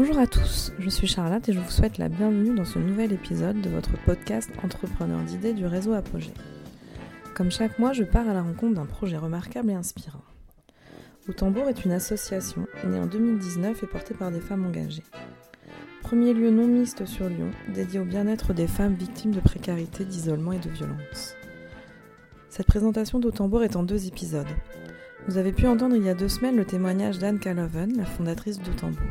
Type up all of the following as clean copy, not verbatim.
Bonjour à tous, je suis Charlotte et je vous souhaite la bienvenue dans ce nouvel épisode de votre podcast Entrepreneur d'idées du réseau Apogée. Comme chaque mois, je pars à la rencontre d'un projet remarquable et inspirant. Au Tambour est une association née en 2019 et portée par des femmes engagées. Premier lieu non mixte sur Lyon, dédié au bien-être des femmes victimes de précarité, d'isolement et de violence. Cette présentation d'Au Tambour est en 2 épisodes. Vous avez pu entendre il y a 2 semaines le témoignage d'Anne Calhoven, la fondatrice d'Au Tambour.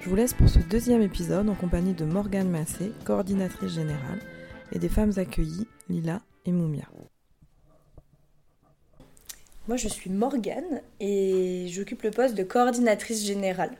Je vous laisse pour ce 2e épisode en compagnie de Morgane Massé, coordinatrice générale, et des femmes accueillies, Lila et Moumia. Moi je suis Morgane et j'occupe le poste de coordinatrice générale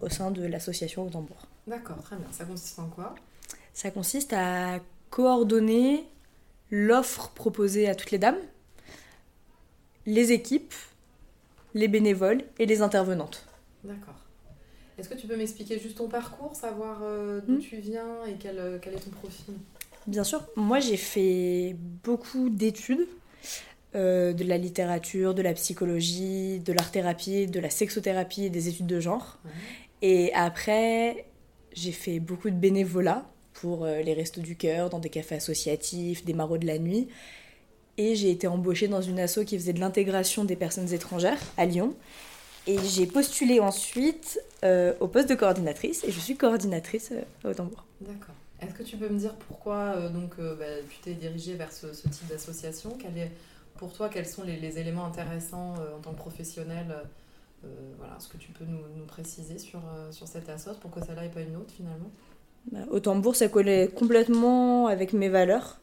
au sein de l'association Au Tambour. D'accord, très bien. Ça consiste en quoi ? Ça consiste à coordonner l'offre proposée à toutes les dames, les équipes, les bénévoles et les intervenantes. D'accord. Est-ce que tu peux m'expliquer juste ton parcours, savoir d'où tu viens et quel est ton profil ? Bien sûr. Moi, j'ai fait beaucoup d'études, de la littérature, de la psychologie, de l'art-thérapie, de la sexothérapie et des études de genre. Ouais. Et après, j'ai fait beaucoup de bénévolat pour les Restos du Cœur, dans des cafés associatifs, des maraudes de la nuit. Et j'ai été embauchée dans une asso qui faisait de l'intégration des personnes étrangères à Lyon. Et j'ai postulé ensuite au poste de coordinatrice, et je suis coordinatrice Au Tambour. D'accord. Est-ce que tu peux me dire pourquoi tu t'es dirigée vers ce type d'association ? Pour toi, quels sont les éléments intéressants en tant que professionnelle ? Est-ce que tu peux nous préciser sur cette association, pour que celle-là et pas une autre finalement ? Au Tambour, ça collait complètement avec mes valeurs,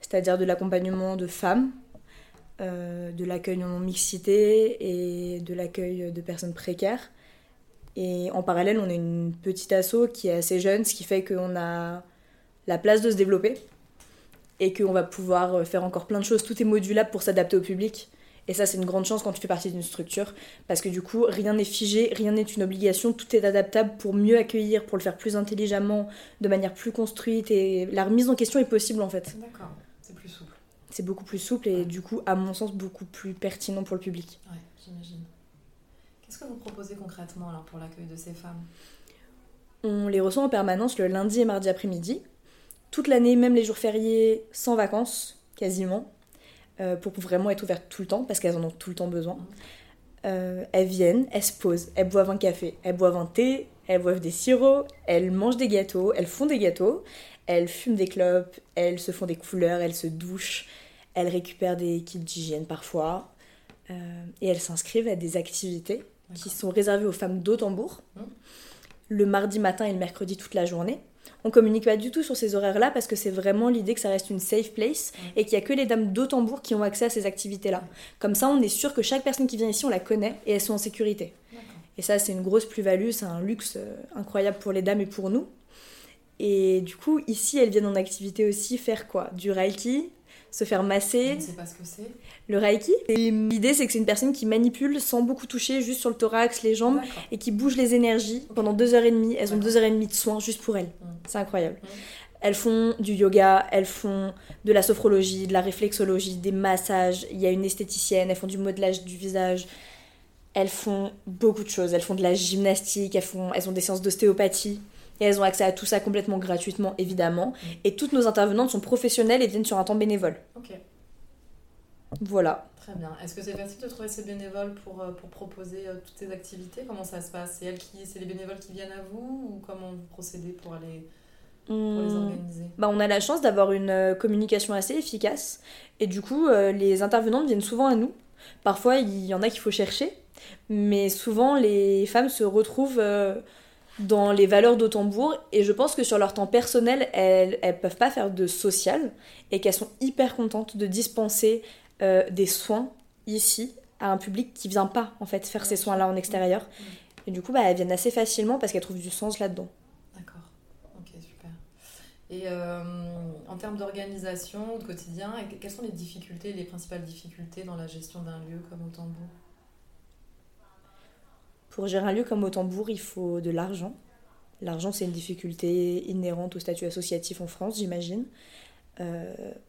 c'est-à-dire de l'accompagnement de femmes, de l'accueil en mixité et de l'accueil de personnes précaires. Et en parallèle, on est une petite asso qui est assez jeune, ce qui fait qu'on a la place de se développer et qu'on va pouvoir faire encore plein de choses. Tout est modulable pour s'adapter au public. Et ça, c'est une grande chance quand tu fais partie d'une structure, parce que du coup, rien n'est figé, rien n'est une obligation, tout est adaptable pour mieux accueillir, pour le faire plus intelligemment, de manière plus construite, et la remise en question est possible en fait. D'accord, c'est plus souple. C'est beaucoup plus souple et du coup, à mon sens, beaucoup plus pertinent pour le public. Ouais, j'imagine. Qu'est-ce que vous proposez concrètement alors pour l'accueil de ces femmes ? On les reçoit en permanence le lundi et mardi après-midi, toute l'année, même les jours fériés, sans vacances, quasiment. Pour vraiment être ouvertes tout le temps, parce qu'elles en ont tout le temps besoin. Elles viennent, elles se posent, elles boivent un café, elles boivent un thé, elles boivent des sirops, elles mangent des gâteaux, elles font des gâteaux, elles fument des clopes, elles se font des couleurs, elles se douchent, elles récupèrent des kits d'hygiène parfois, et elles s'inscrivent à des activités qui sont réservées aux femmes d'Au Tambour, le mardi matin et le mercredi toute la journée. On communique pas du tout sur ces horaires-là parce que c'est vraiment l'idée que ça reste une safe place et qu'il y a que les dames d'Au Tambour qui ont accès à ces activités-là. Comme ça, on est sûr que chaque personne qui vient ici, on la connaît et elles sont en sécurité. D'accord. Et ça, c'est une grosse plus-value, c'est un luxe incroyable pour les dames et pour nous. Et du coup, ici, elles viennent en activité aussi faire quoi ? Du reiki, se faire masser. Je ne sais pas ce que c'est. Le reiki. Et l'idée, c'est que c'est une personne qui manipule sans beaucoup toucher, juste sur le thorax, les jambes, d'accord, et qui bouge les énergies pendant 2h30. Elles ont 2h30 de soins juste pour elles. C'est incroyable. Elles font du yoga, elles font de la sophrologie, de la réflexologie, des massages. Il y a une esthéticienne, elles font du modelage du visage. Elles font beaucoup de choses. Elles font de la gymnastique, elles ont des séances d'ostéopathie. Et elles ont accès à tout ça complètement gratuitement, évidemment. Et toutes nos intervenantes sont professionnelles et viennent sur un temps bénévole. Ok. Voilà. Très bien. Est-ce que c'est facile de trouver ces bénévoles pour proposer toutes ces activités ? Comment ça se passe ? C'est les bénévoles qui viennent à vous ? Ou comment vous procédez pour les organiser ? On a la chance d'avoir une communication assez efficace. Et du coup, les intervenantes viennent souvent à nous. Parfois, il y en a qu'il faut chercher. Mais souvent, les femmes se retrouvent... dans les valeurs d'Au Tambour, et je pense que sur leur temps personnel, elles peuvent pas faire de social, et qu'elles sont hyper contentes de dispenser des soins ici à un public qui vient pas en fait faire ces soins là en extérieur, et du coup elles viennent assez facilement parce qu'elles trouvent du sens là-dedans. D'accord, ok, super. Et en termes d'organisation, de quotidien, quelles sont les principales difficultés dans la gestion d'un lieu comme Au Tambour ? Pour gérer un lieu comme Au Tambour, il faut de l'argent. L'argent, c'est une difficulté inhérente au statut associatif en France, j'imagine.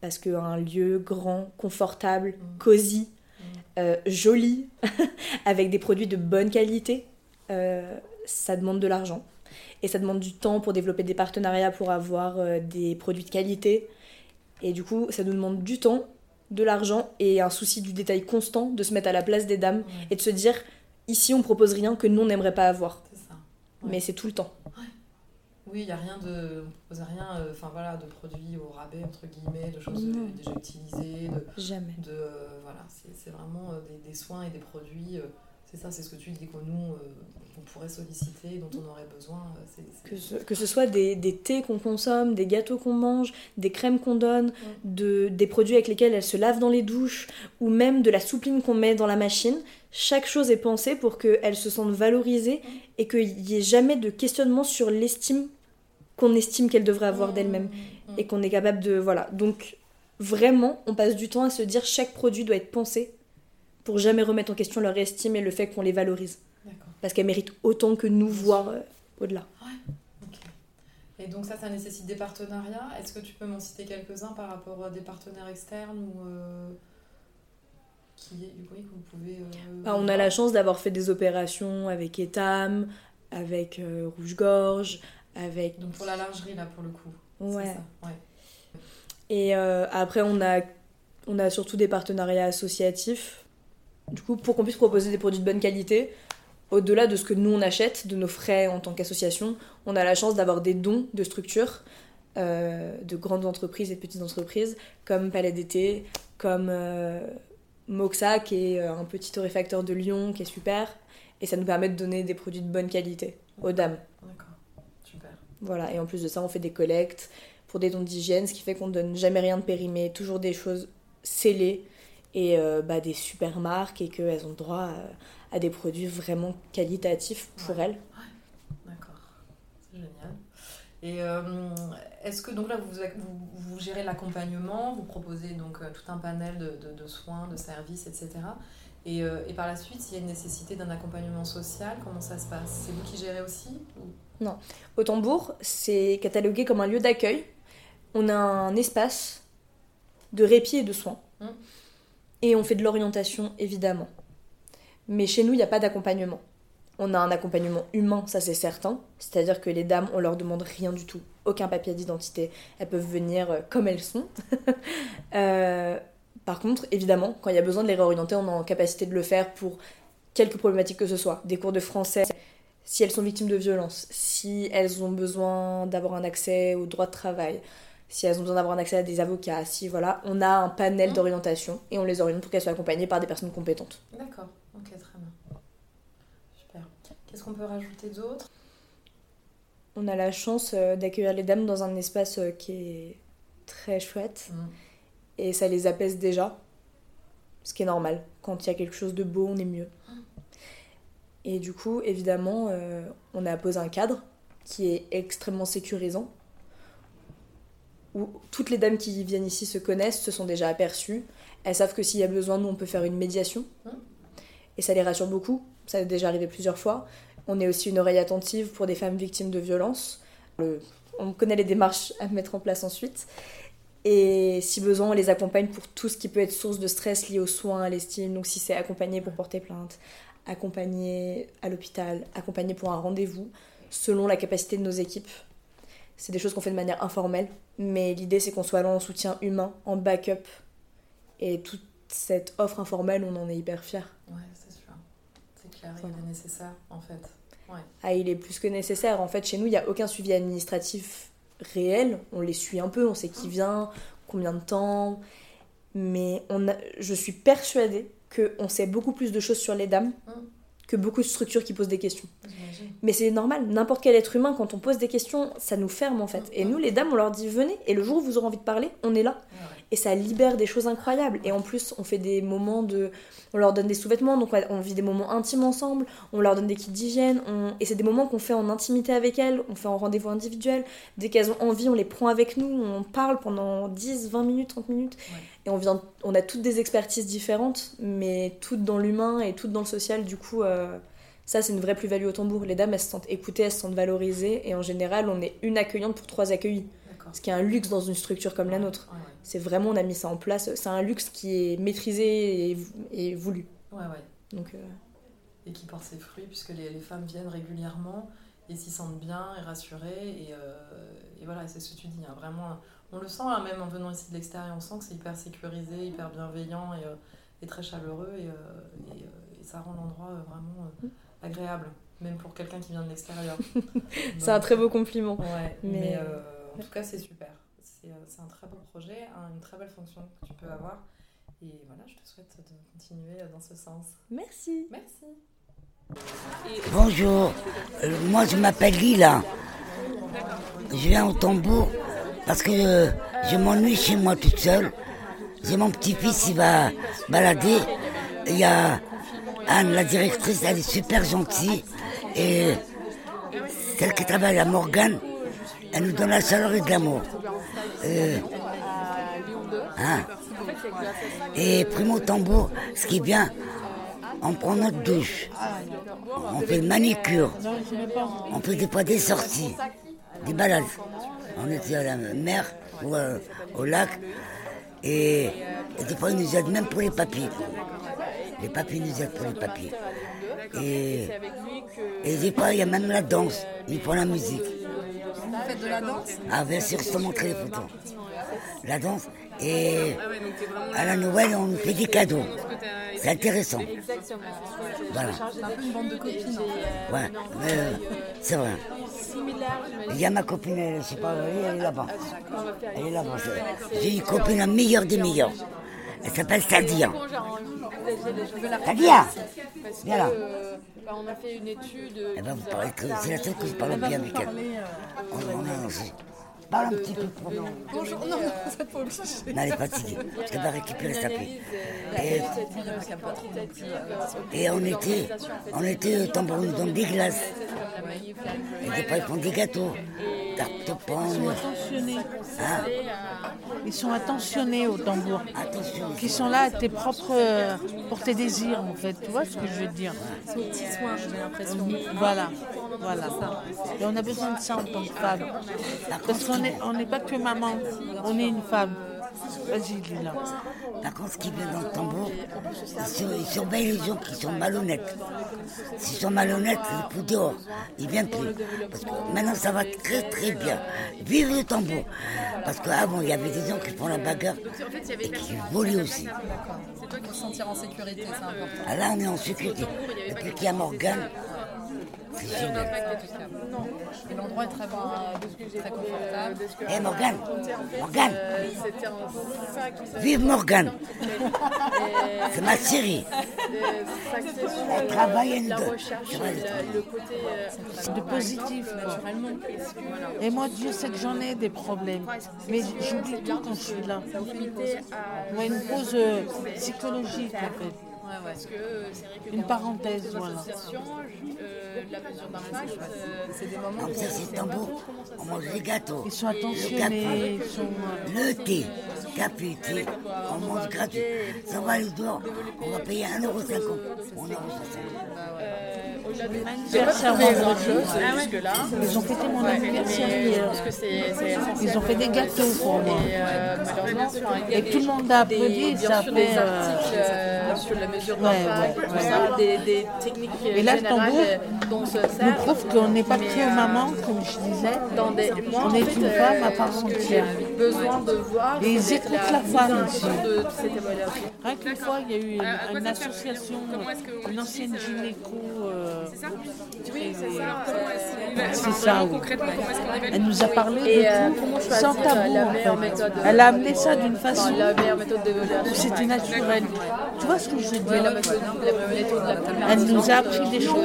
Parce qu'un lieu grand, confortable, cosy, joli, avec des produits de bonne qualité, ça demande de l'argent et ça demande du temps pour développer des partenariats, pour avoir des produits de qualité. Et du coup, ça nous demande du temps, de l'argent et un souci du détail constant, de se mettre à la place des dames et de se dire, ici on propose rien que nous on n'aimerait pas avoir. C'est ça. Ouais. Mais c'est tout le temps. Ouais. Oui, il n'y a rien de... On propose rien de produits au rabais, entre guillemets, de choses déjà utilisées. Jamais. C'est vraiment des soins et des produits... C'est ça, c'est ce que tu dis que nous, on pourrait solliciter, dont on aurait besoin. Que ce soit des thés qu'on consomme, des gâteaux qu'on mange, des crèmes qu'on donne, des produits avec lesquels elles se lavent dans les douches, ou même de la soupline qu'on met dans la machine. Chaque chose est pensée pour qu'elles se sentent valorisées et qu'il n'y ait jamais de questionnement sur l'estime qu'on estime qu'elles devraient avoir d'elles-mêmes. Et qu'on est capable de... Voilà. Donc, vraiment, on passe du temps à se dire chaque produit doit être pensé pour jamais remettre en question leur estime et le fait qu'on les valorise. D'accord. Parce qu'elles méritent autant que nous, voire au-delà. Ouais. Okay. Et donc ça nécessite des partenariats. Est-ce que tu peux m'en citer quelques-uns par rapport à des partenaires externes ou vous pouvez... on a la chance d'avoir fait des opérations avec ETAM, avec Rouge-Gorge, avec... Donc pour la lingerie, là, pour le coup. Ouais. C'est ça. Et après, on a surtout des partenariats associatifs. Du coup, pour qu'on puisse proposer des produits de bonne qualité, au-delà de ce que nous on achète, de nos frais en tant qu'association, on a la chance d'avoir des dons de structures, de grandes entreprises et de petites entreprises, comme Palais d'été, comme Moxa, qui est un petit torréfacteur de Lyon, qui est super, et ça nous permet de donner des produits de bonne qualité aux dames. D'accord, super. Voilà, et en plus de ça, on fait des collectes pour des dons d'hygiène, ce qui fait qu'on ne donne jamais rien de périmé, toujours des choses scellées, et des super marques et qu'elles ont droit à des produits vraiment qualitatifs pour elles. Ouais. D'accord, c'est génial. Et est-ce que donc là vous gérez l'accompagnement, vous proposez donc tout un panel de soins, de services, etc. Et par la suite, s'il y a une nécessité d'un accompagnement social, comment ça se passe? C'est vous qui gérez aussi ou... Non. Au Tambour, c'est catalogué comme un lieu d'accueil. On a un espace de répit et de soins. Et on fait de l'orientation, évidemment. Mais chez nous, il n'y a pas d'accompagnement. On a un accompagnement humain, ça c'est certain. C'est-à-dire que les dames, on leur demande rien du tout. Aucun papier d'identité. Elles peuvent venir comme elles sont. Par contre, évidemment, quand il y a besoin de les réorienter, on est en capacité de le faire pour quelques problématiques que ce soit. Des cours de français, si elles sont victimes de violences, si elles ont besoin d'avoir un accès au droit de travail... si elles ont besoin d'avoir un accès à des avocats, si voilà, on a un panel d'orientation et on les oriente pour qu'elles soient accompagnées par des personnes compétentes. D'accord, ok, très bien. Super. Qu'est-ce qu'on peut rajouter d'autre? On a la chance d'accueillir les dames dans un espace qui est très chouette et ça les apaise déjà, ce qui est normal. Quand il y a quelque chose de beau, on est mieux. Et du coup, évidemment, on a posé un cadre qui est extrêmement sécurisant, où toutes les dames qui viennent ici se connaissent, se sont déjà aperçues. Elles savent que s'il y a besoin, nous, on peut faire une médiation. Et ça les rassure beaucoup. Ça est déjà arrivé plusieurs fois. On est aussi une oreille attentive pour des femmes victimes de violences. On connaît les démarches à mettre en place ensuite. Et si besoin, on les accompagne pour tout ce qui peut être source de stress lié aux soins, à l'estime. Donc si c'est accompagné pour porter plainte, accompagné à l'hôpital, accompagné pour un rendez-vous, selon la capacité de nos équipes. C'est des choses qu'on fait de manière informelle, mais l'idée c'est qu'on soit là en soutien humain, en backup. Et toute cette offre informelle, on en est hyper fiers. Ouais, c'est sûr. C'est clair, voilà. Il est nécessaire en fait. Ouais. Ah, il est plus que nécessaire. En fait, chez nous, il n'y a aucun suivi administratif réel. On les suit un peu, on sait qui vient, combien de temps. Mais je suis persuadée qu'on sait beaucoup plus de choses sur les dames que beaucoup de structures qui posent des questions. J'imagine. Mais c'est normal, n'importe quel être humain, quand on pose des questions, ça nous ferme en fait. Et nous, les dames, on leur dit venez, et le jour où vous aurez envie de parler, on est là. Et ça libère des choses incroyables. Et en plus, on fait des moments de... On leur donne des sous-vêtements, donc on vit des moments intimes ensemble, on leur donne des kits d'hygiène, et c'est des moments qu'on fait en intimité avec elles, on fait en rendez-vous individuel. Dès qu'elles ont envie, on les prend avec nous, on parle pendant 10, 20 minutes, 30 minutes. Ouais. Et on a toutes des expertises différentes, mais toutes dans l'humain et toutes dans le social. Du coup, ça, c'est une vraie plus-value au Tambour. Les dames, elles se sentent écoutées, elles se sentent valorisées. Et en général, on est une accueillante pour 3 accueillis. D'accord. Ce qui est un luxe dans une structure comme la nôtre. Ouais. C'est vraiment, on a mis ça en place. C'est un luxe qui est maîtrisé et voulu. Ouais. Donc, et qui porte ses fruits, puisque les femmes viennent régulièrement et s'y sentent bien et rassurées. Et voilà, c'est ce que tu dis. Hein, vraiment, on le sent, hein, même en venant ici de l'extérieur, on sent que c'est hyper sécurisé, hyper bienveillant et très chaleureux. Et ça rend l'endroit vraiment agréable, même pour quelqu'un qui vient de l'extérieur. Donc, c'est un très beau compliment. Ouais, mais en tout cas, c'est super. C'est un très bon projet, une très belle fonction que tu peux avoir. Et voilà, je te souhaite de continuer dans ce sens. Merci. Merci. Bonjour, moi je m'appelle Lila. Je viens au Tambour parce que je m'ennuie chez moi toute seule. J'ai mon petit-fils, il va balader. Il y a Anne, la directrice, elle est super gentille. Et celle qui travaille à Morgane, elle nous donne la chaleur et de l'amour. Et primo tambour, ce qui est bien, on prend notre douche, on fait une manicure, on fait des fois des sorties, des balades. On était à la mer ou au lac, et des fois ils nous aident même pour les papiers. Les papiers nous aident pour les papiers. Et des fois il y a même la danse, ils font la musique. Vous faites de la danse ? Ah bien sûr, je te montre les photos. La danse, et à la Noël, on nous fait des cadeaux. C'est intéressant. Voilà. C'est un peu une bande de copines. Ouais, c'est vrai. Il y a ma copine, je ne sais pas, elle est là-bas. Elle est là-bas. J'ai une copine, la meilleure des meilleures. Elle s'appelle Sadia. Sadia, viens là. On a fait une étude. Elle va vous parler. C'est la seule que je parle bien avec elle. On a parle un petit peu pour nous. Bonjour, non, ça peut le non, elle est fatiguée, parce qu'elle va récupérer sa paix. Et on était tambourine dans des glaces. Et des fois, ils font des gâteaux. Tarte aux pommes. Ils sont attentionnés au tambour. Qui sont là à tes propres, pour tes désirs, en fait. Tu vois ce que je veux dire ? C'est aux petits soins, j'ai l'impression. Voilà. Et on a besoin de ça en tant que femme. Parce qu'on n'est pas que maman, on est une femme. Vas-y, Lila. Par contre, ce qui vient dans le tambour, ils surveillent les gens qui sont malhonnêtes. S'ils sont malhonnêtes, ils foutent dehors. Ils ne viennent plus. Parce que maintenant, ça va très très bien. Vive le tambour. Parce qu'avant, il y avait des gens qui font la bagarre et qui volaient aussi. C'est toi qui te sentir en sécurité, c'est important. Là, on est en sécurité. Depuis qu'il y a Morgane, c'est génial. Et l'endroit est très bon, très confortable. Eh Morgane, vive Morgane. C'est ma chérie. Elle travaille à une de positif. Et moi, Dieu sait que j'en ai des problèmes. Mais j'oublie tout quand je suis là. Ouais, une pause psychologique, en fait. Ouais. Parce que c'est vrai que une parenthèse, voilà. C'est des moments où c'est tambour, on mange les gâteaux. Ils sont attentionnés. Le thé, café, thé, on mange gratuit. Ça va aller dehors, on va payer 1,50€. Ils ont fêté mon anniversaire hier. Ils ont fait des gâteaux pour moi. Et tout le monde a applaudi. Ça fait sur la mesure d'impact, des techniques générales dont se sert. Nous prouve qu'on n'est pas que maman, comme je disais. On est une femme à part entière. Et ils écoutent la femme aussi. Rien qu'une fois, il y a eu une association, une ancienne gynéco. C'est ça. Concrètement, elle nous a parlé de tout sans tabou. Elle a amené ça d'une façon où c'était naturel. Tu vois ce que je dis ? Elle nous a appris des choses.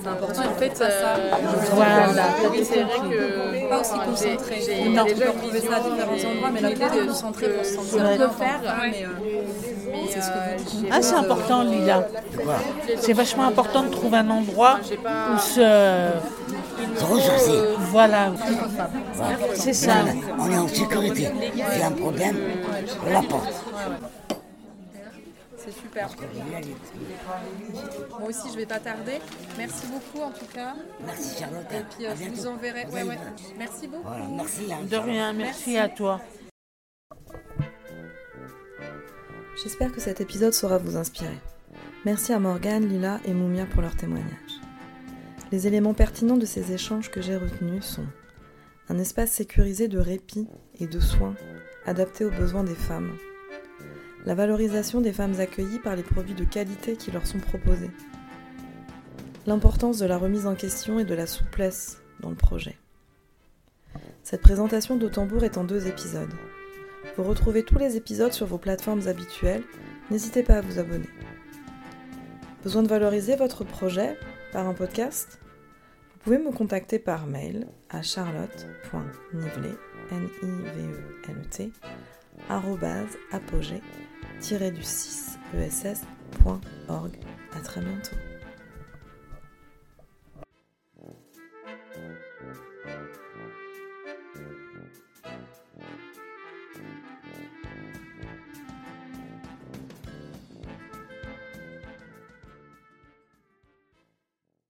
C'est important. En fait, voilà. C'est vrai que pas aussi concentré. J'ai trouvé ça à différents endroits, mais la clé de concentrer pour se sentir le faire. C'est important, Lila. C'est vachement important de trouver un endroit où se ressourcer. Voilà. C'est ça. On est en sécurité. Il y a un problème, on la porte. C'est super. Moi aussi, je ne vais pas tarder. Merci beaucoup, en tout cas. Merci, Charlotte. Et puis, je vous enverrai. Ouais. Merci beaucoup. Voilà, merci. De rien, merci à toi. J'espère que cet épisode saura vous inspirer. Merci à Morgane, Lila et Moumia pour leur témoignage. Les éléments pertinents de ces échanges que j'ai retenus sont un espace sécurisé de répit et de soins, adapté aux besoins des femmes. La valorisation des femmes accueillies par les produits de qualité qui leur sont proposés. L'importance de la remise en question et de la souplesse dans le projet. Cette présentation d'Au Tambour est en 2 épisodes. Vous retrouvez tous les épisodes sur vos plateformes habituelles, n'hésitez pas à vous abonner. Besoin de valoriser votre projet par un podcast ? Vous pouvez me contacter par mail à charlotte.nivelet@apogee-ess.org. À très bientôt.